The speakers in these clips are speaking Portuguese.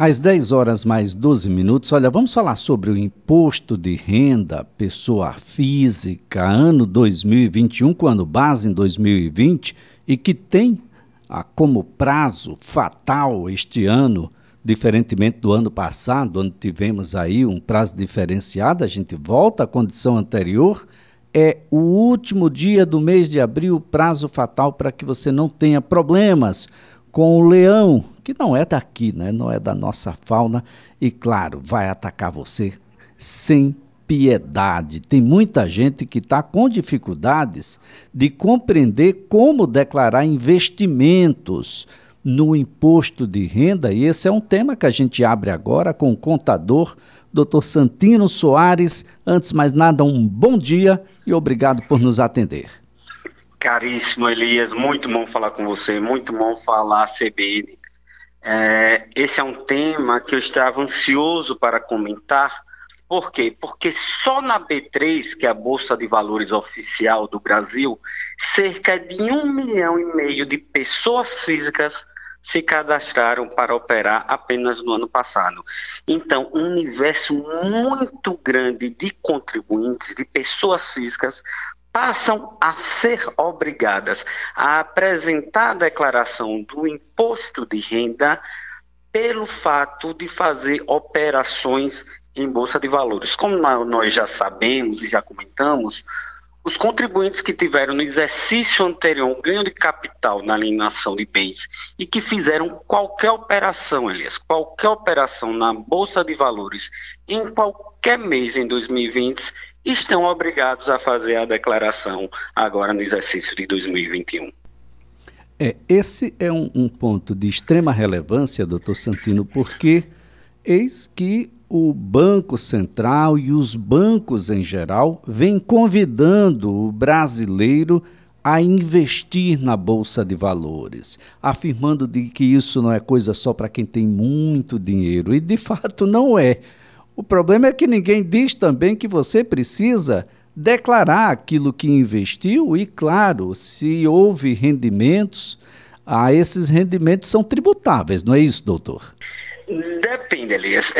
Às 10 horas mais 12 minutos, olha, vamos falar sobre o imposto de renda, pessoa física, ano 2021, com ano base em 2020, e que tem como prazo fatal este ano, diferentemente do ano passado, onde tivemos aí um prazo diferenciado, a gente volta à condição anterior, é o último dia do mês de abril, prazo fatal para que você não tenha problemas com o leão, que não é daqui, né? Não é da nossa fauna e, claro, vai atacar você sem piedade. Tem muita gente que está com dificuldades de compreender como declarar investimentos no imposto de renda, e esse é um tema que a gente abre agora com o contador Dr. Santino Soares. Antes de mais nada, um bom dia e obrigado por nos atender. Caríssimo Elias, muito bom falar com você, muito bom falar CBN. Esse é um tema que eu estava ansioso para comentar. Por quê? Porque só na B3, que é a Bolsa de Valores Oficial do Brasil, cerca de 1,5 milhão de pessoas físicas se cadastraram para operar apenas no ano passado. Então, um universo muito grande de contribuintes, de pessoas físicas, passam a ser obrigadas a apresentar a declaração do imposto de renda pelo fato de fazer operações em Bolsa de Valores. Como nós já sabemos e já comentamos, os contribuintes que tiveram no exercício anterior um ganho de capital na alienação de bens e que fizeram qualquer operação, Elias, qualquer operação na Bolsa de Valores em qualquer mês em 2020, estão obrigados a fazer a declaração agora no exercício de 2021. Esse é um ponto de extrema relevância, doutor Santino, porque eis que o Banco Central e os bancos em geral vêm convidando o brasileiro a investir na Bolsa de Valores, afirmando de que isso não é coisa só para quem tem muito dinheiro, e de fato não é. O problema é que ninguém diz também que você precisa declarar aquilo que investiu e, claro, se houve rendimentos, esses rendimentos são tributáveis, não é isso, doutor? Depende, Elias.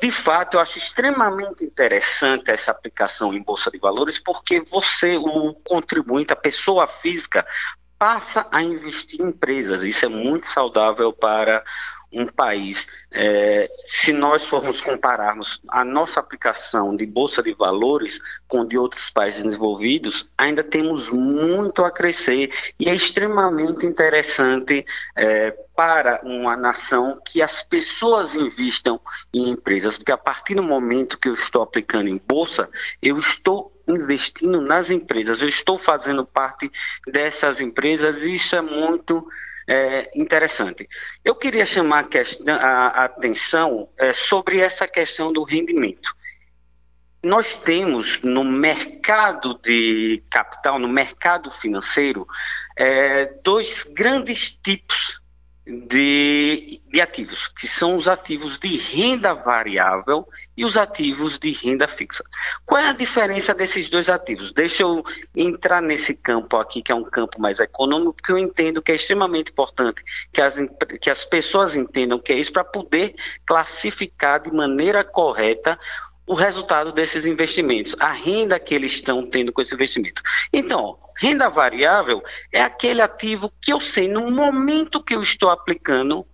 De fato, eu acho extremamente interessante essa aplicação em Bolsa de Valores, porque você, o contribuinte, a pessoa física, passa a investir em empresas. Isso é muito saudável para um país. Se nós formos compararmos a nossa aplicação de Bolsa de Valores com de outros países desenvolvidos, ainda temos muito a crescer, e é extremamente interessante para uma nação que as pessoas investam em empresas, porque a partir do momento que eu estou aplicando em Bolsa, eu estou investindo nas empresas, eu estou fazendo parte dessas empresas, e isso é muito interessante. Eu queria chamar a atenção sobre essa questão do rendimento. Nós temos no mercado de capital, no mercado financeiro, dois grandes tipos de ativos, que são os ativos de renda variável e os ativos de renda fixa. Qual é a diferença desses dois ativos? Deixa eu entrar nesse campo aqui, que é um campo mais econômico, porque eu entendo que é extremamente importante que as pessoas entendam que é isso, para poder classificar de maneira correta o resultado desses investimentos, a renda que eles estão tendo com esse investimento. Então, renda variável é aquele ativo que eu sei, no momento que eu estou aplicando,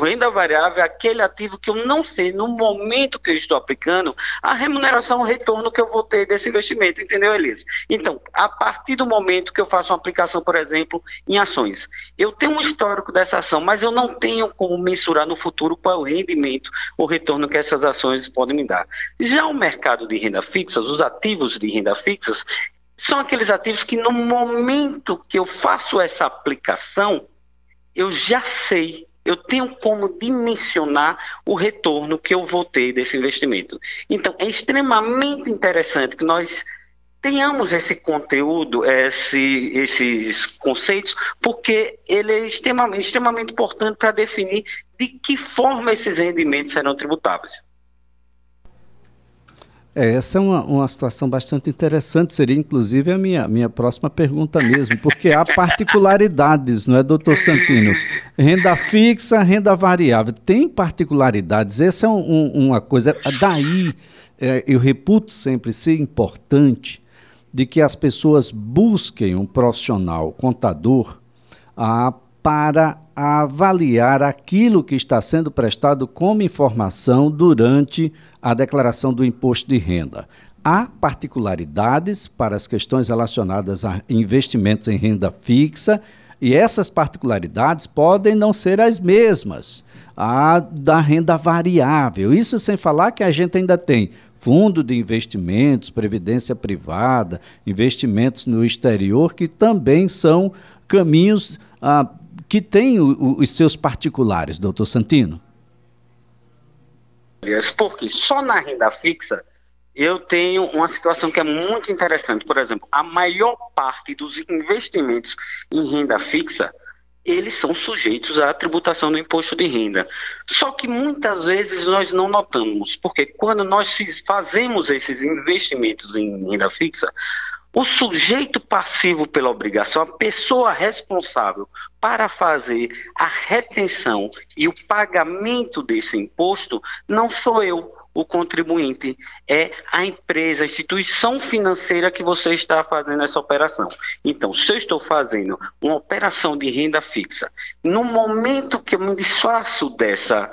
renda variável é aquele ativo que eu não sei, no momento que eu estou aplicando, a remuneração, o retorno que eu vou ter desse investimento, entendeu, Elisa? Então, a partir do momento que eu faço uma aplicação, por exemplo, em ações, eu tenho um histórico dessa ação, mas eu não tenho como mensurar no futuro qual é o rendimento, o retorno que essas ações podem me dar. Já o mercado de renda fixa, os ativos de renda fixas, são aqueles ativos que no momento que eu faço essa aplicação, eu já sei, eu tenho como dimensionar o retorno que eu vou ter desse investimento. Então, é extremamente interessante que nós tenhamos esse conteúdo, esses conceitos, porque ele é extremamente importante para definir de que forma esses rendimentos serão tributáveis. Essa é uma situação bastante interessante, seria inclusive a minha próxima pergunta mesmo, porque há particularidades, não é, doutor Santino? Renda fixa, renda variável, tem particularidades, essa é uma coisa, daí eu reputo sempre ser importante de que as pessoas busquem um profissional contador para avaliar aquilo que está sendo prestado como informação durante a declaração do imposto de renda. Há particularidades para as questões relacionadas a investimentos em renda fixa e essas particularidades podem não ser as mesmas da renda variável. Isso sem falar que a gente ainda tem fundo de investimentos, previdência privada, investimentos no exterior, que também são caminhos que tem os seus particulares, doutor Santino? Porque só na renda fixa eu tenho uma situação que é muito interessante. Por exemplo, a maior parte dos investimentos em renda fixa, eles são sujeitos à tributação do imposto de renda. Só que muitas vezes nós não notamos, porque quando nós fazemos esses investimentos em renda fixa, o sujeito passivo pela obrigação, a pessoa responsável para fazer a retenção e o pagamento desse imposto, não sou eu, o contribuinte, é a empresa, a instituição financeira que você está fazendo essa operação. Então, se eu estou fazendo uma operação de renda fixa, no momento que eu me desfaço dessa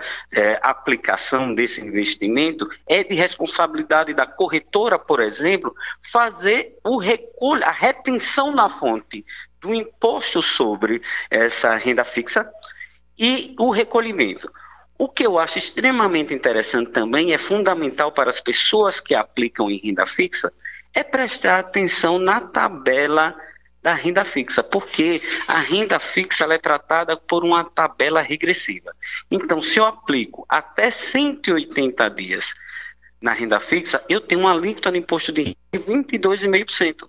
aplicação, desse investimento, é de responsabilidade da corretora, por exemplo, fazer o recolho, a retenção na fonte do imposto sobre essa renda fixa e o recolhimento. O que eu acho extremamente interessante também, é fundamental para as pessoas que aplicam em renda fixa, é prestar atenção na tabela da renda fixa, porque a renda fixa ela é tratada por uma tabela regressiva. Então, se eu aplico até 180 dias na renda fixa, eu tenho uma alíquota no imposto de 22,5%.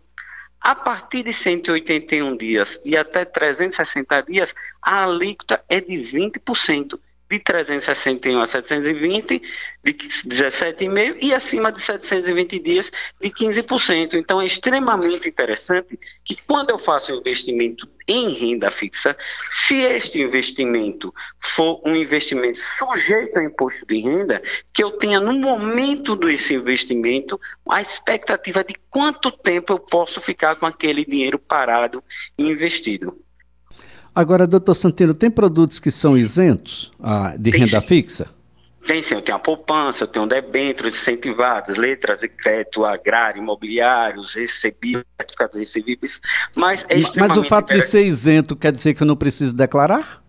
A partir de 181 dias e até 360 dias, a alíquota é de 20%. De 361 a 720, de 17,5%, e acima de 720 dias, de 15%. Então, é extremamente interessante que quando eu faço um investimento em renda fixa, se este investimento for um investimento sujeito a imposto de renda, que eu tenha no momento desse investimento a expectativa de quanto tempo eu posso ficar com aquele dinheiro parado e investido. Agora, doutor Santino, tem produtos que são isentos de renda fixa? Tem sim, eu tenho a poupança, eu tenho debêntures incentivadas, letras de crédito, agrário, imobiliários, recebíveis, mas é extremamente... Mas o fato de ser isento quer dizer que eu não preciso declarar?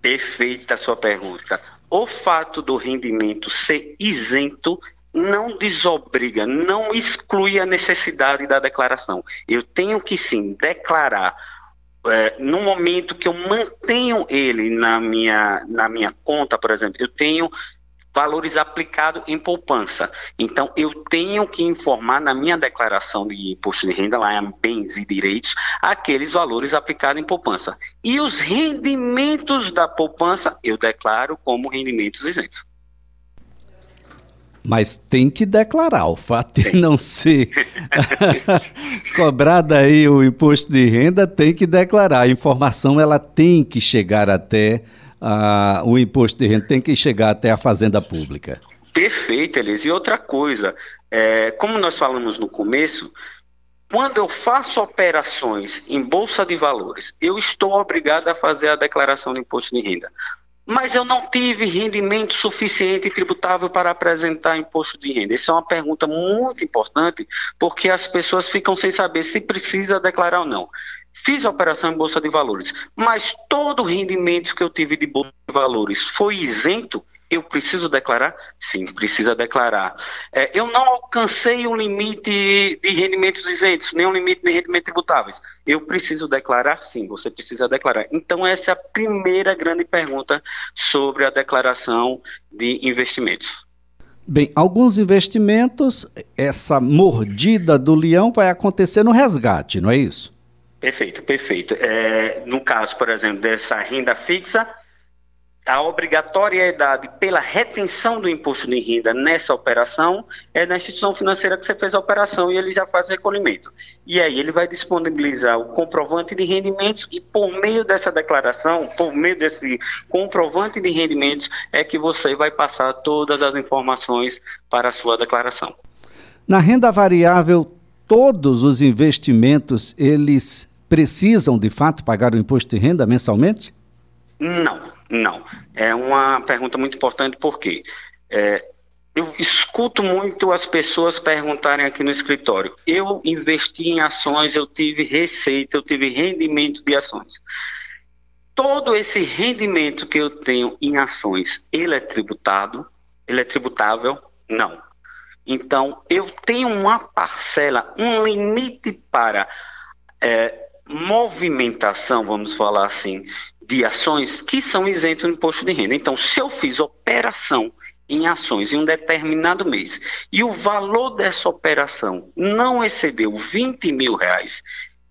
Perfeita a sua pergunta. O fato do rendimento ser isento não desobriga, não exclui a necessidade da declaração. Eu tenho que sim declarar. No momento que eu mantenho ele na minha conta, por exemplo, eu tenho valores aplicados em poupança. Então, eu tenho que informar na minha declaração de imposto de renda, lá em bens e direitos, aqueles valores aplicados em poupança. E os rendimentos da poupança, eu declaro como rendimentos isentos. Mas tem que declarar, o fato de não ser cobrado aí o imposto de renda, tem que declarar. A informação ela tem que chegar até o imposto de renda, tem que chegar até a fazenda pública. Perfeito, Elias. E outra coisa, como nós falamos no começo, quando eu faço operações em Bolsa de Valores, eu estou obrigado a fazer a declaração do imposto de renda. Mas eu não tive rendimento suficiente e tributável para apresentar imposto de renda. Essa é uma pergunta muito importante, porque as pessoas ficam sem saber se precisa declarar ou não. Fiz a operação em Bolsa de Valores, mas todo o rendimento que eu tive de Bolsa de Valores foi isento, eu preciso declarar? Sim, precisa declarar. Eu não alcancei um limite de rendimentos isentos, nem um limite de rendimentos tributáveis. Eu preciso declarar? Sim, você precisa declarar. Então, essa é a primeira grande pergunta sobre a declaração de investimentos. Bem, alguns investimentos, essa mordida do leão vai acontecer no resgate, não é isso? Perfeito, perfeito. No caso, por exemplo, dessa renda fixa, A obrigatoriedade pela retenção do imposto de renda nessa operação é na instituição financeira que você fez a operação e ele já faz o recolhimento. E aí ele vai disponibilizar o comprovante de rendimentos e por meio dessa declaração, por meio desse comprovante de rendimentos, é que você vai passar todas as informações para a sua declaração. Na renda variável, todos os investimentos, eles precisam de fato pagar o imposto de renda mensalmente? Não. É uma pergunta muito importante porque eu escuto muito as pessoas perguntarem aqui no escritório. Eu investi em ações, eu tive receita, eu tive rendimento de ações. Todo esse rendimento que eu tenho em ações, ele é tributado? Ele é tributável? Não. Então, eu tenho uma parcela, um limite para movimentação, vamos falar assim, de ações que são isentas do imposto de renda. Então, se eu fiz operação em ações em um determinado mês e o valor dessa operação não excedeu R$20 mil,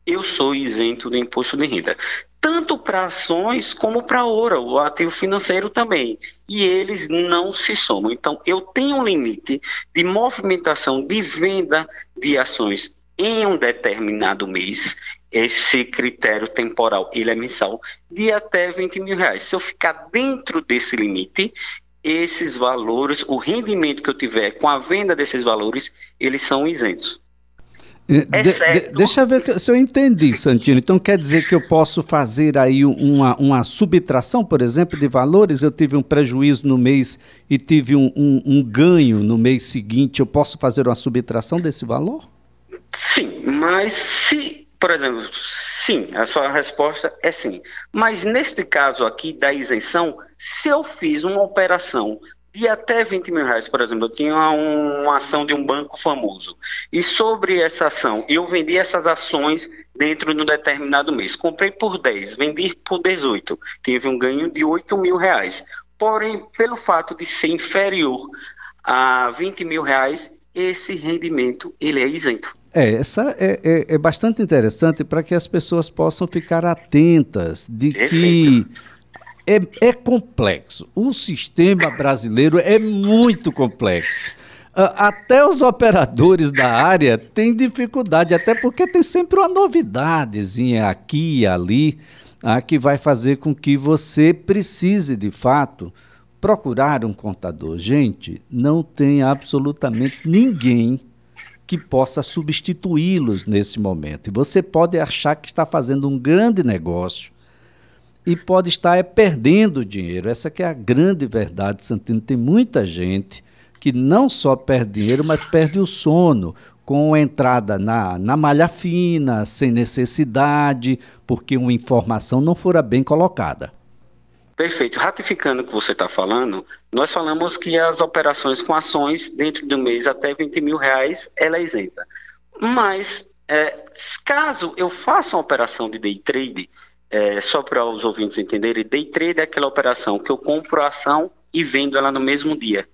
eu sou isento do imposto de renda. Tanto para ações como para ouro, o ativo financeiro também. E eles não se somam. Então, eu tenho um limite de movimentação de venda de ações em um determinado mês. Esse critério temporal, ele é mensal, de até R$20 mil. Se eu ficar dentro desse limite, esses valores, o rendimento que eu tiver com a venda desses valores, eles são isentos. Deixa eu ver se eu entendi, Santino. Então quer dizer que eu posso fazer aí uma subtração, por exemplo, de valores? Eu tive um prejuízo no mês e tive um ganho no mês seguinte. Eu posso fazer uma subtração desse valor? Sim, mas se... Por exemplo, sim, a sua resposta é sim. Mas neste caso aqui da isenção, se eu fiz uma operação de até R$20 mil, por exemplo, eu tinha uma ação de um banco famoso, e sobre essa ação, eu vendi essas ações dentro de um determinado mês. Comprei por 10, vendi por 18, tive um ganho de R$8 mil. Porém, pelo fato de ser inferior a R$20 mil, esse rendimento ele é isento. Essa é bastante interessante para que as pessoas possam ficar atentas de que é complexo. O sistema brasileiro é muito complexo. Até os operadores da área têm dificuldade, até porque tem sempre uma novidadezinha aqui e ali, que vai fazer com que você precise, de fato, procurar um contador. Gente, não tem absolutamente ninguém que possa substituí-los nesse momento. E você pode achar que está fazendo um grande negócio e pode estar perdendo dinheiro. Essa que é a grande verdade, Santino. Tem muita gente que não só perde dinheiro, mas perde o sono com a entrada na malha fina, sem necessidade, porque uma informação não fora bem colocada. Perfeito. Ratificando o que você está falando, nós falamos que as operações com ações dentro do mês até R$20 mil, ela é isenta. Mas, caso eu faça uma operação de day trade, só para os ouvintes entenderem, day trade é aquela operação que eu compro a ação e vendo ela no mesmo dia.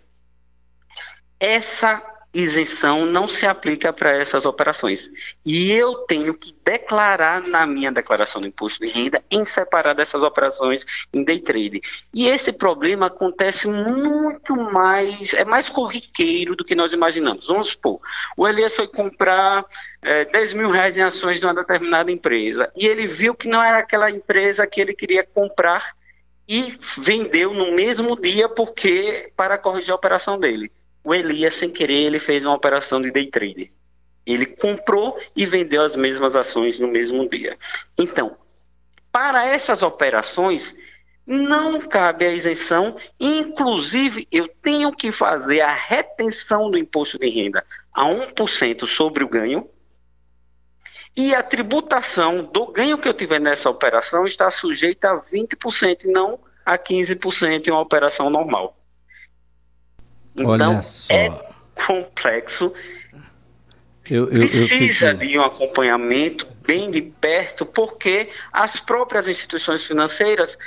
Essa isenção não se aplica para essas operações. E eu tenho que declarar na minha declaração do imposto de renda em separar dessas operações em day trade. E esse problema acontece muito mais, é mais corriqueiro do que nós imaginamos. Vamos supor, o Elias foi comprar R$10 mil em ações de uma determinada empresa e ele viu que não era aquela empresa que ele queria comprar e vendeu no mesmo dia porque para corrigir a operação dele. O Elias, sem querer, ele fez uma operação de day trade. Ele comprou e vendeu as mesmas ações no mesmo dia. Então, para essas operações, não cabe a isenção. Inclusive, eu tenho que fazer a retenção do imposto de renda a 1% sobre o ganho. E a tributação do ganho que eu tiver nessa operação está sujeita a 20%, não a 15% em uma operação normal. Então, complexo, precisa de um acompanhamento bem de perto, porque as próprias instituições financeiras,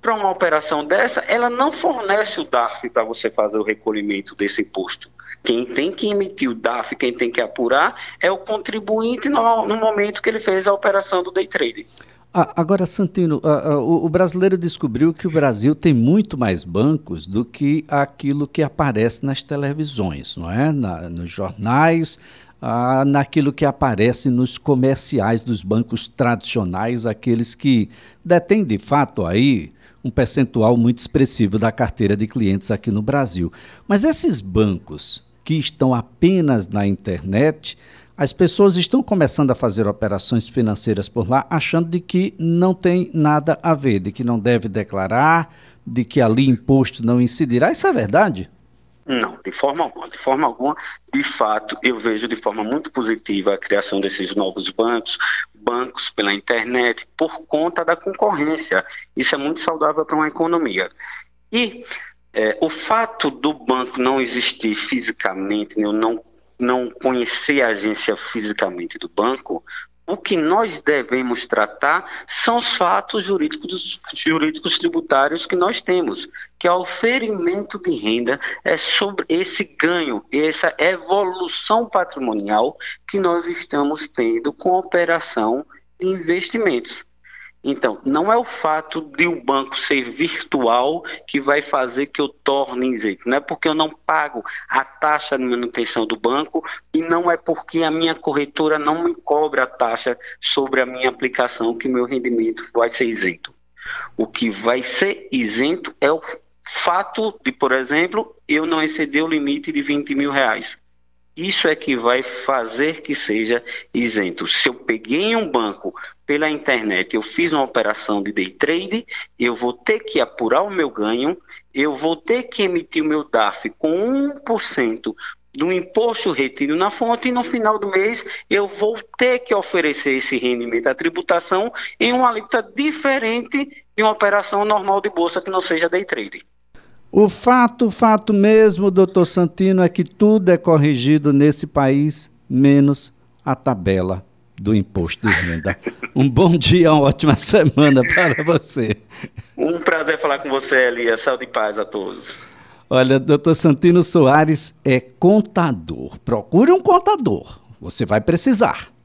para uma operação dessa, ela não fornece o DARF para você fazer o recolhimento desse imposto. Quem tem que emitir o DARF, quem tem que apurar, é o contribuinte no momento que ele fez a operação do day trade. Agora, Santino, o brasileiro descobriu que o Brasil tem muito mais bancos do que aquilo que aparece nas televisões, não é? Nos jornais, naquilo que aparece nos comerciais dos bancos tradicionais, aqueles que detêm de fato aí um percentual muito expressivo da carteira de clientes aqui no Brasil. Mas esses bancos que estão apenas na internet, as pessoas estão começando a fazer operações financeiras por lá, achando de que não tem nada a ver, de que não deve declarar, de que ali imposto não incidirá. Isso é verdade? Não, de forma alguma. De forma alguma, de fato, eu vejo de forma muito positiva a criação desses novos bancos pela internet, por conta da concorrência. Isso é muito saudável para uma economia. E o fato do banco não existir fisicamente, eu não conhecer a agência fisicamente do banco, o que nós devemos tratar são os fatos jurídicos tributários que nós temos, que é o oferimento de renda, é sobre esse ganho, essa evolução patrimonial que nós estamos tendo com a operação de investimentos. Então, não é o fato de o banco ser virtual que vai fazer que eu torne isento. Não é porque eu não pago a taxa de manutenção do banco e não é porque a minha corretora não me cobra a taxa sobre a minha aplicação que meu rendimento vai ser isento. O que vai ser isento é o fato de, por exemplo, eu não exceder o limite de R$20 mil. Isso é que vai fazer que seja isento. Se eu peguei em um banco pela internet, eu fiz uma operação de day trade, eu vou ter que apurar o meu ganho, eu vou ter que emitir o meu DARF com 1% do imposto retido na fonte e no final do mês eu vou ter que oferecer esse rendimento à tributação em uma alíquota diferente de uma operação normal de bolsa que não seja day trade. O fato mesmo, doutor Santino, é que tudo é corrigido nesse país, menos a tabela do imposto de renda. Um bom dia, uma ótima semana para você. Um prazer falar com você, Elias. Saúde e paz a todos. Olha, doutor Santino Soares é contador. Procure um contador, você vai precisar.